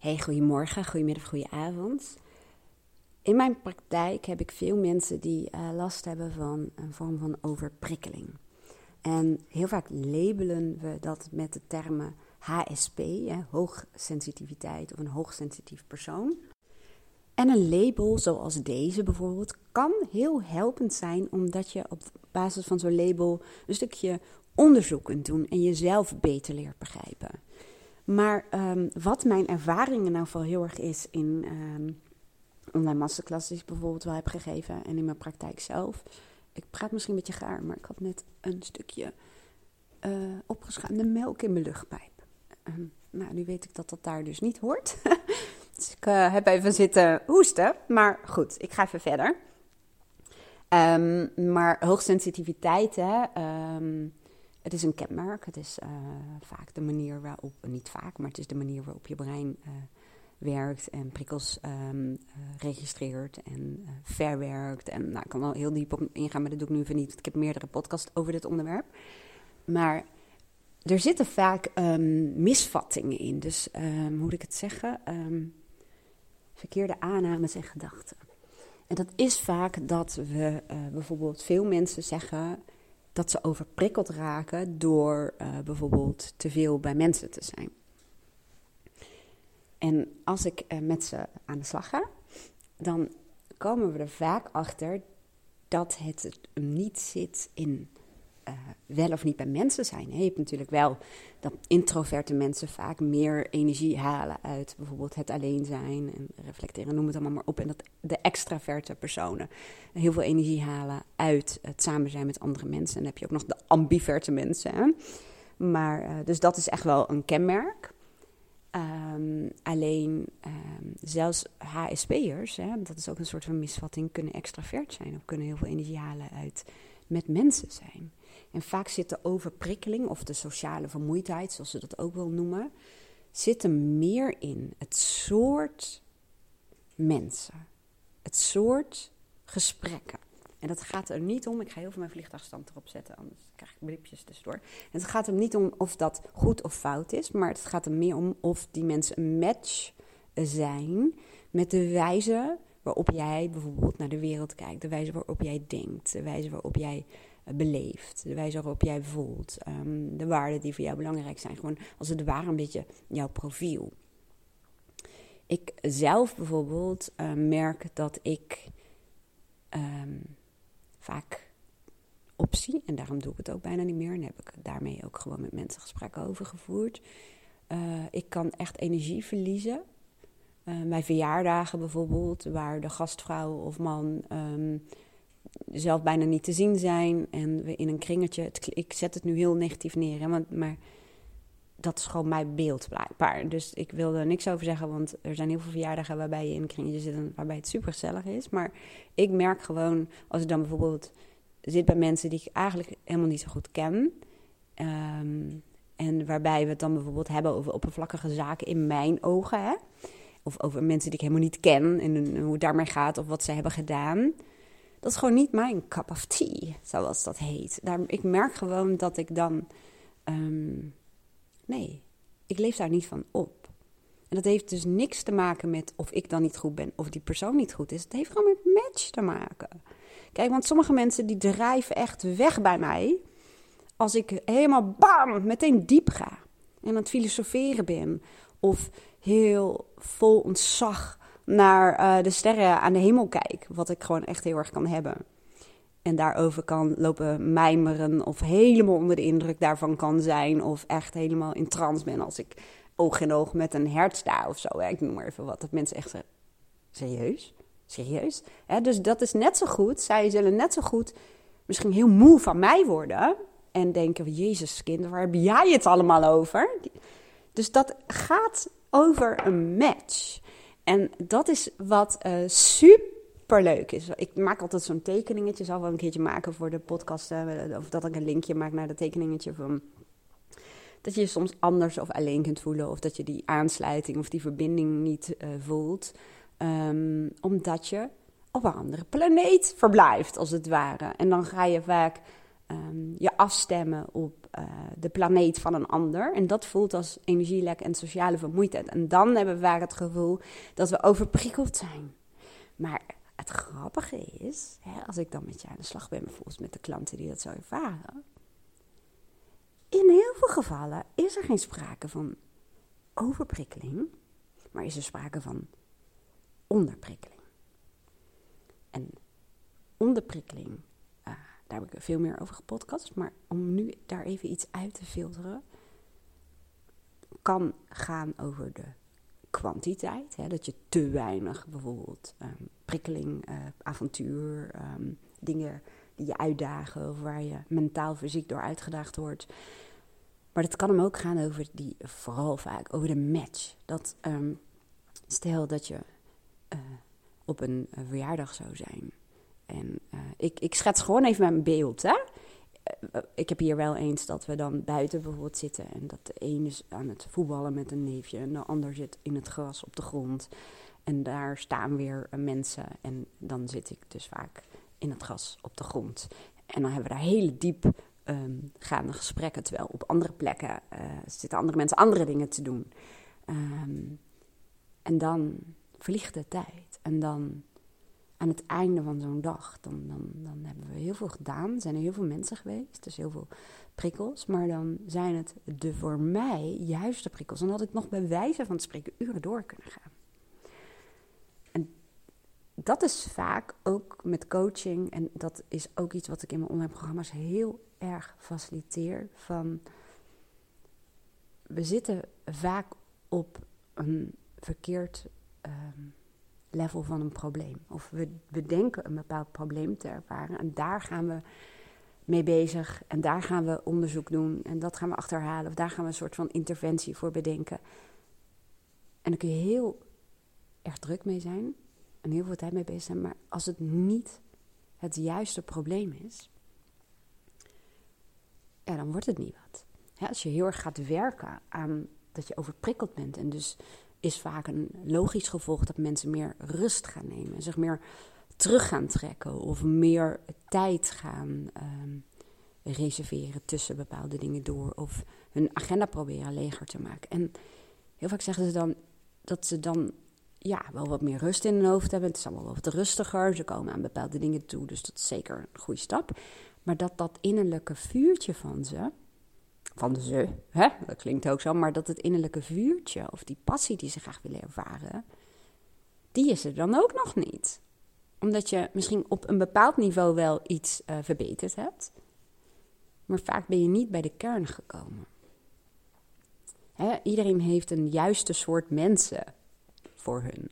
Hey, goedemorgen, goedemiddag, goedenavond. In mijn praktijk heb ik veel mensen die last hebben van een vorm van overprikkeling. En heel vaak labelen we dat met de termen HSP, hoogsensitiviteit of een hoogsensitief persoon. En een label zoals deze bijvoorbeeld kan heel helpend zijn, omdat je op basis van zo'n label een stukje onderzoek kunt doen en jezelf beter leert begrijpen. Maar wat mijn ervaring in ieder geval heel erg is in online masterclasses die ik bijvoorbeeld wel heb gegeven en in mijn praktijk zelf. Ik praat misschien een beetje gaar, maar ik had net een stukje opgeschaamde melk in mijn luchtpijp. Nu weet ik dat daar dus niet hoort. Dus ik heb even zitten hoesten, maar goed, ik ga even verder. Maar hoogsensitiviteit, hè... Het is een kenmerk, het is vaak de manier waarop, niet vaak, maar het is de manier waarop je brein werkt en prikkels registreert en verwerkt. En ik kan wel heel diep op ingaan, maar dat doe ik nu even niet, want ik heb meerdere podcasts over dit onderwerp. Maar er zitten vaak misvattingen in, dus hoe moet ik het zeggen? Verkeerde aannames en gedachten. En dat is vaak dat we bijvoorbeeld veel mensen zeggen... dat ze overprikkeld raken door bijvoorbeeld te veel bij mensen te zijn. En als ik met ze aan de slag ga, dan komen we er vaak achter dat het niet zit in wel of niet bij mensen zijn. Je hebt natuurlijk wel dat introverte mensen vaak meer energie halen uit bijvoorbeeld het alleen zijn en reflecteren, noem het allemaal maar op. En dat de extraverte personen heel veel energie halen uit het samen zijn met andere mensen. En dan heb je ook nog de ambiverte mensen. Hè? Maar, dus dat is echt wel een kenmerk. Zelfs HSP'ers, hè, dat is ook een soort van misvatting, kunnen extravert zijn of kunnen heel veel energie halen uit met mensen zijn. En vaak zit de overprikkeling of de sociale vermoeidheid, zoals ze dat ook wel noemen, zit er meer in. Het soort mensen. Het soort gesprekken. En dat gaat er niet om, ik ga heel veel mijn vliegtuigstand erop zetten, anders krijg ik blipjes tussendoor. En het gaat er niet om of dat goed of fout is, maar het gaat er meer om of die mensen een match zijn met de wijze waarop jij bijvoorbeeld naar de wereld kijkt, de wijze waarop jij denkt, de wijze waarop jij beleeft, de wijze waarop jij voelt, de waarden die voor jou belangrijk zijn. Gewoon als het ware een beetje jouw profiel. Ik zelf bijvoorbeeld merk dat ik vaak optie, en daarom doe ik het ook bijna niet meer, en heb ik daarmee ook gewoon met mensen gesprekken over gevoerd. Ik kan echt energie verliezen. Bij verjaardagen bijvoorbeeld, waar de gastvrouw of man zelf bijna niet te zien zijn. En we in een kringetje, ik zet het nu heel negatief neer, hè, maar dat is gewoon mijn beeld blijkbaar. Dus ik wil er niks over zeggen, want er zijn heel veel verjaardagen waarbij je in een kringetje zit en waarbij het supergezellig is. Maar ik merk gewoon, als ik dan bijvoorbeeld zit bij mensen die ik eigenlijk helemaal niet zo goed ken... en waarbij we het dan bijvoorbeeld hebben over oppervlakkige zaken in mijn ogen... Hè, of over mensen die ik helemaal niet ken en hoe het daarmee gaat of wat ze hebben gedaan. Dat is gewoon niet mijn cup of tea, zoals dat heet. Ik merk gewoon dat ik dan... ik leef daar niet van op. En dat heeft dus niks te maken met of ik dan niet goed ben of die persoon niet goed is. Het heeft gewoon met match te maken. Kijk, want sommige mensen die drijven echt weg bij mij als ik helemaal bam, meteen diep ga. En aan het filosoferen ben. Of heel vol ontzag naar de sterren aan de hemel kijk. Wat ik gewoon echt heel erg kan hebben. En daarover kan lopen mijmeren of helemaal onder de indruk daarvan kan zijn. Of echt helemaal in trance ben als ik oog in oog met een hert sta of zo. Hè? Ik noem maar even wat. Dat mensen echt zeggen, serieus? Serieus? Hè? Dus dat is net zo goed. Zij zullen net zo goed misschien heel moe van mij worden. En denken, Jezus kind, waar heb jij het allemaal over? Dus dat gaat over een match. En dat is wat superleuk is. Ik maak altijd zo'n tekeningetje. Zal wel een keertje maken voor de podcast. Of dat ik een linkje maak naar dat tekeningetje. Van, dat je je soms anders of alleen kunt voelen. Of dat je die aansluiting of die verbinding niet voelt. Omdat je op een andere planeet verblijft, als het ware. En dan ga je vaak je afstemmen op de planeet van een ander. En dat voelt als energielek en sociale vermoeidheid. En dan hebben we vaak het gevoel dat we overprikkeld zijn. Maar het grappige is, hè, als ik dan met je aan de slag ben, bijvoorbeeld met de klanten die dat zo ervaren. In heel veel gevallen is er geen sprake van overprikkeling, maar is er sprake van onderprikkeling. En onderprikkeling, daar heb ik veel meer over gepodcast, maar om nu daar even iets uit te filteren, kan gaan over de kwantiteit, hè, dat je te weinig bijvoorbeeld prikkeling, avontuur, dingen die je uitdagen of waar je mentaal, fysiek door uitgedaagd wordt. Maar dat kan hem ook gaan over die, vooral vaak, over de match. Dat stel dat je op een verjaardag zou zijn. En ik schets gewoon even mijn beeld, hè. Ik heb hier wel eens dat we dan buiten bijvoorbeeld zitten en dat de een is aan het voetballen met een neefje en de ander zit in het gras op de grond. En daar staan weer mensen en dan zit ik dus vaak in het gras op de grond. En dan hebben we daar hele diep gaande gesprekken, terwijl op andere plekken zitten andere mensen andere dingen te doen. En dan vliegt de tijd en dan... Aan het einde van zo'n dag, dan hebben we heel veel gedaan. Zijn er heel veel mensen geweest, dus heel veel prikkels. Maar dan zijn het de voor mij juiste prikkels. Dan had ik nog bij wijze van het spreken uren door kunnen gaan. En dat is vaak ook met coaching. En dat is ook iets wat ik in mijn online programma's heel erg faciliteer. Van, we zitten vaak op een verkeerd... level van een probleem. Of we denken een bepaald probleem te ervaren en daar gaan we mee bezig en daar gaan we onderzoek doen en dat gaan we achterhalen of daar gaan we een soort van interventie voor bedenken. En daar kun je heel erg druk mee zijn en heel veel tijd mee bezig zijn, maar als het niet het juiste probleem is, ja, dan wordt het niet wat. Ja, als je heel erg gaat werken aan dat je overprikkeld bent en dus... is vaak een logisch gevolg dat mensen meer rust gaan nemen. Zich meer terug gaan trekken of meer tijd gaan reserveren tussen bepaalde dingen door. Of hun agenda proberen leger te maken. En heel vaak zeggen ze dan dat ze dan ja, wel wat meer rust in hun hoofd hebben. Het is allemaal wel wat rustiger. Ze komen aan bepaalde dingen toe, dus dat is zeker een goede stap. Maar dat innerlijke vuurtje van ze... Van de ze, hè? Dat klinkt ook zo, maar dat het innerlijke vuurtje of die passie die ze graag willen ervaren, die is er dan ook nog niet. Omdat je misschien op een bepaald niveau wel iets verbeterd hebt, maar vaak ben je niet bij de kern gekomen. Hè? Iedereen heeft een juiste soort mensen voor hun.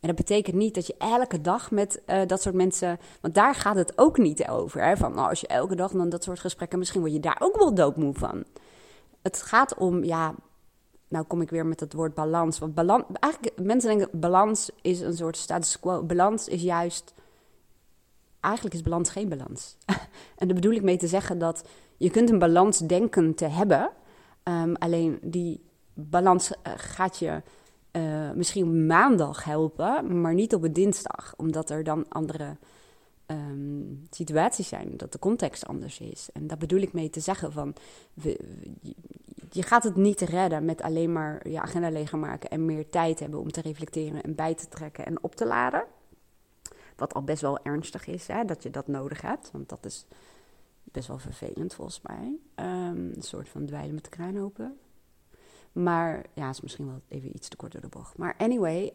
En dat betekent niet dat je elke dag met dat soort mensen... Want daar gaat het ook niet over. Hè? Van, nou, als je elke dag dan dat soort gesprekken... misschien word je daar ook wel doodmoe van. Het gaat om, ja... Nou kom ik weer met dat woord balans. Want balans, eigenlijk, mensen denken balans is een soort status quo. Balans is juist... Eigenlijk is balans geen balans. En daar bedoel ik mee te zeggen dat... Je kunt een balans denken te hebben. Alleen die balans gaat je... misschien maandag helpen, maar niet op een dinsdag. Omdat er dan andere situaties zijn. Dat de context anders is. En daar bedoel ik mee te zeggen van... Je gaat het niet redden met alleen maar je agenda leegmaken... en meer tijd hebben om te reflecteren en bij te trekken en op te laden. Wat al best wel ernstig is, hè, dat je dat nodig hebt. Want dat is best wel vervelend volgens mij. Een soort van dweilen met de kraan open... Maar ja, is misschien wel even iets te kort door de bocht. Maar anyway,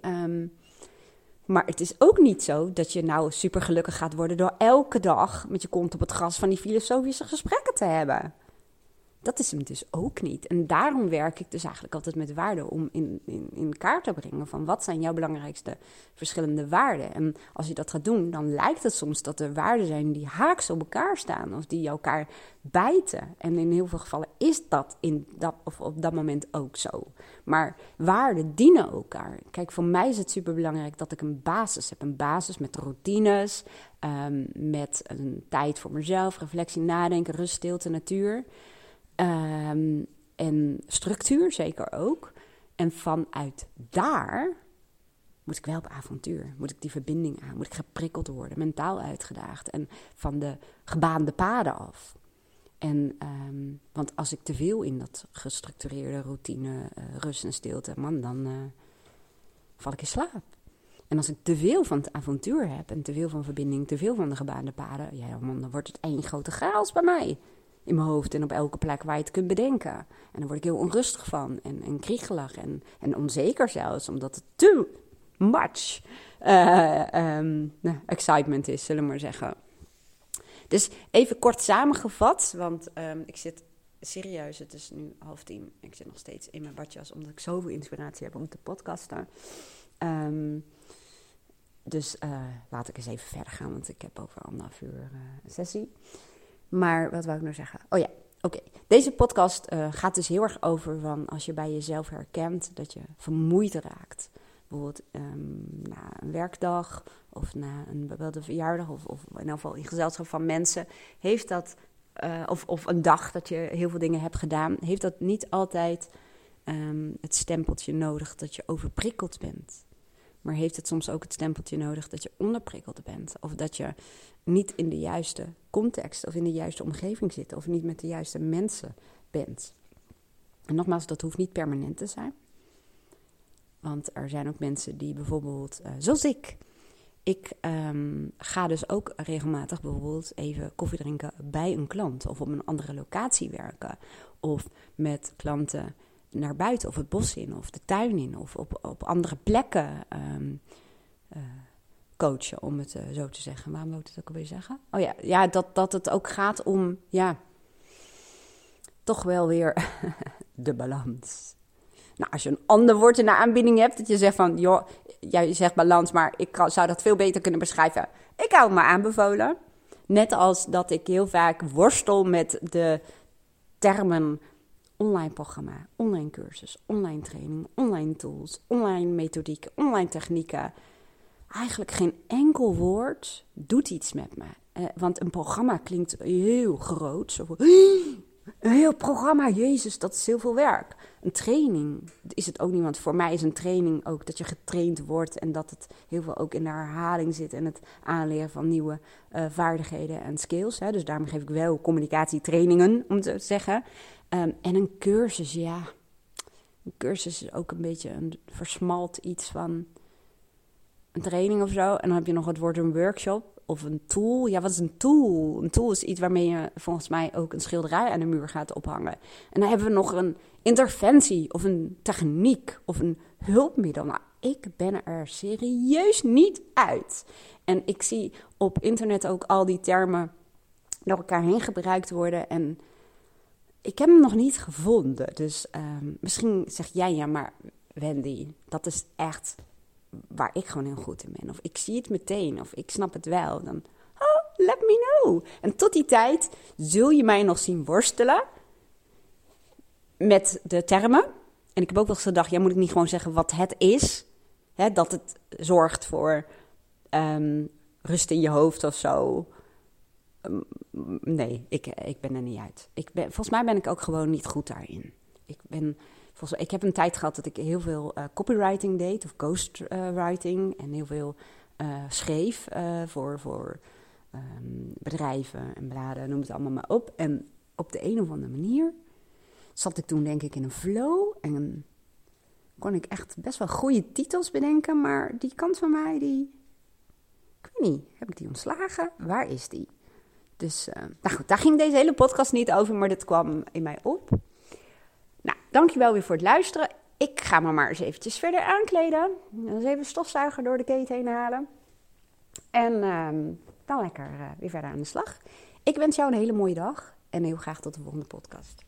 maar het is ook niet zo dat je nou super gelukkig gaat worden... door elke dag met je kont op het gras van die filosofische gesprekken te hebben. Dat is hem dus ook niet. En daarom werk ik dus eigenlijk altijd met waarden... om in kaart te brengen van wat zijn jouw belangrijkste verschillende waarden. En als je dat gaat doen, dan lijkt het soms dat er waarden zijn... die haaks op elkaar staan of die elkaar bijten. En in heel veel gevallen is dat, of op dat moment ook zo. Maar waarden dienen elkaar. Kijk, voor mij is het superbelangrijk dat ik een basis heb. Een basis met routines, met een tijd voor mezelf... reflectie, nadenken, rust, stilte, natuur... en structuur zeker ook. En vanuit daar moet ik wel op avontuur. Moet ik die verbinding aan. Moet ik geprikkeld worden. Mentaal uitgedaagd. En van de gebaande paden af. En, want als ik te veel in dat gestructureerde routine, rust en stilte, dan val ik in slaap. En als ik te veel van het avontuur heb en te veel van verbinding, te veel van de gebaande paden, ja man, dan wordt het één grote chaos bij mij. In mijn hoofd en op elke plek waar je het kunt bedenken. En dan word ik heel onrustig van en kriegelig en onzeker zelfs, omdat het te much excitement is, zullen we maar zeggen. Dus even kort samengevat, want ik zit serieus, het is nu 9:30. Ik zit nog steeds in mijn badjas, omdat ik zoveel inspiratie heb om te podcasten. Dus laat ik eens even verder gaan, want ik heb over 1,5 uur een sessie. Maar wat wou ik nou zeggen? Oh ja, oké. Deze podcast gaat dus heel erg over van als je bij jezelf herkent dat je vermoeid raakt. Bijvoorbeeld na een werkdag of na een bepaalde verjaardag of in ieder geval in gezelschap van mensen. Heeft dat, of een dag dat je heel veel dingen hebt gedaan, heeft dat niet altijd het stempeltje nodig dat je overprikkeld bent. Maar heeft het soms ook het stempeltje nodig dat je onderprikkeld bent. Of dat je niet in de juiste context of in de juiste omgeving zit. Of niet met de juiste mensen bent. En nogmaals, dat hoeft niet permanent te zijn. Want er zijn ook mensen die bijvoorbeeld, zoals ik. Ik ga dus ook regelmatig bijvoorbeeld even koffie drinken bij een klant. Of op een andere locatie werken. Of met klanten naar buiten of het bos in of de tuin in of op andere plekken coachen, om het zo te zeggen. Waarom wou ik het ook alweer zeggen? Oh ja dat het ook gaat om, ja, toch wel weer de balans. Nou, als je een ander woord in de aanbieding hebt, dat je zegt van, joh, jij zegt balans, maar ik zou dat veel beter kunnen beschrijven. Ik hou me aanbevolen. Net als dat ik heel vaak worstel met de termen online programma, online cursus, online training, online tools, online methodieken, online technieken. Eigenlijk geen enkel woord doet iets met me. Want een programma klinkt heel groot. Zo, een heel programma, jezus, dat is heel veel werk. Een training is het ook niet, want voor mij is een training ook dat je getraind wordt en dat het heel veel ook in de herhaling zit en het aanleren van nieuwe vaardigheden en skills. Hè. Dus daarom geef ik wel communicatietrainingen, om het zo te zeggen. En een cursus, ja. Een cursus is ook een beetje een versmalt iets van een training of zo. En dan heb je nog het woord een workshop of een tool. Ja, wat is een tool? Een tool is iets waarmee je volgens mij ook een schilderij aan de muur gaat ophangen. En dan hebben we nog een interventie of een techniek of een hulpmiddel. Nou, ik ben er serieus niet uit. En ik zie op internet ook al die termen door elkaar heen gebruikt worden en ik heb hem nog niet gevonden, dus misschien zeg jij, ja, maar Wendy, dat is echt waar ik gewoon heel goed in ben. Of ik zie het meteen, of ik snap het wel. Dan, oh, let me know. En tot die tijd zul je mij nog zien worstelen met de termen. En ik heb ook wel eens gedacht, ja, moet ik niet gewoon zeggen wat het is? Hè, dat het zorgt voor rust in je hoofd of zo. Nee, ik ben er niet uit. Volgens mij ben ik ook gewoon niet goed daarin. Ik heb een tijd gehad dat ik heel veel copywriting deed of ghostwriting. En heel veel schreef voor bedrijven en bladen, noem het allemaal maar op. En op de een of andere manier zat ik toen denk ik in een flow. En kon ik echt best wel goede titels bedenken. Maar die kant van mij, ik weet niet, heb ik die ontslagen? Waar is die? Dus nou goed, daar ging deze hele podcast niet over, maar dat kwam in mij op. Nou, dankjewel weer voor het luisteren. Ik ga me maar eens eventjes verder aankleden. Dus even stofzuiger door de keten heen halen. En dan lekker weer verder aan de slag. Ik wens jou een hele mooie dag en heel graag tot de volgende podcast.